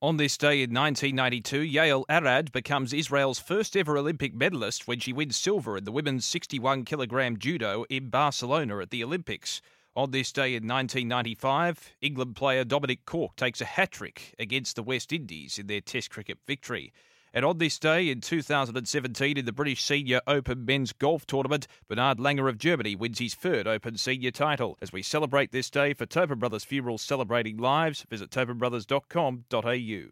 On this day in 1992, Yael Arad becomes Israel's first ever Olympic medalist when she wins silver in the women's 61-kilogram judo in Barcelona at the Olympics. On this day in 1995, England player Dominic Cork takes a hat-trick against the West Indies in their Test cricket victory. And on this day in 2017, in the British Senior Open Men's Golf Tournament, Bernard Langer of Germany wins his third Open Senior title. As we celebrate this day for Tobin Brothers Funerals Celebrating Lives, visit tobinbrothers.com.au.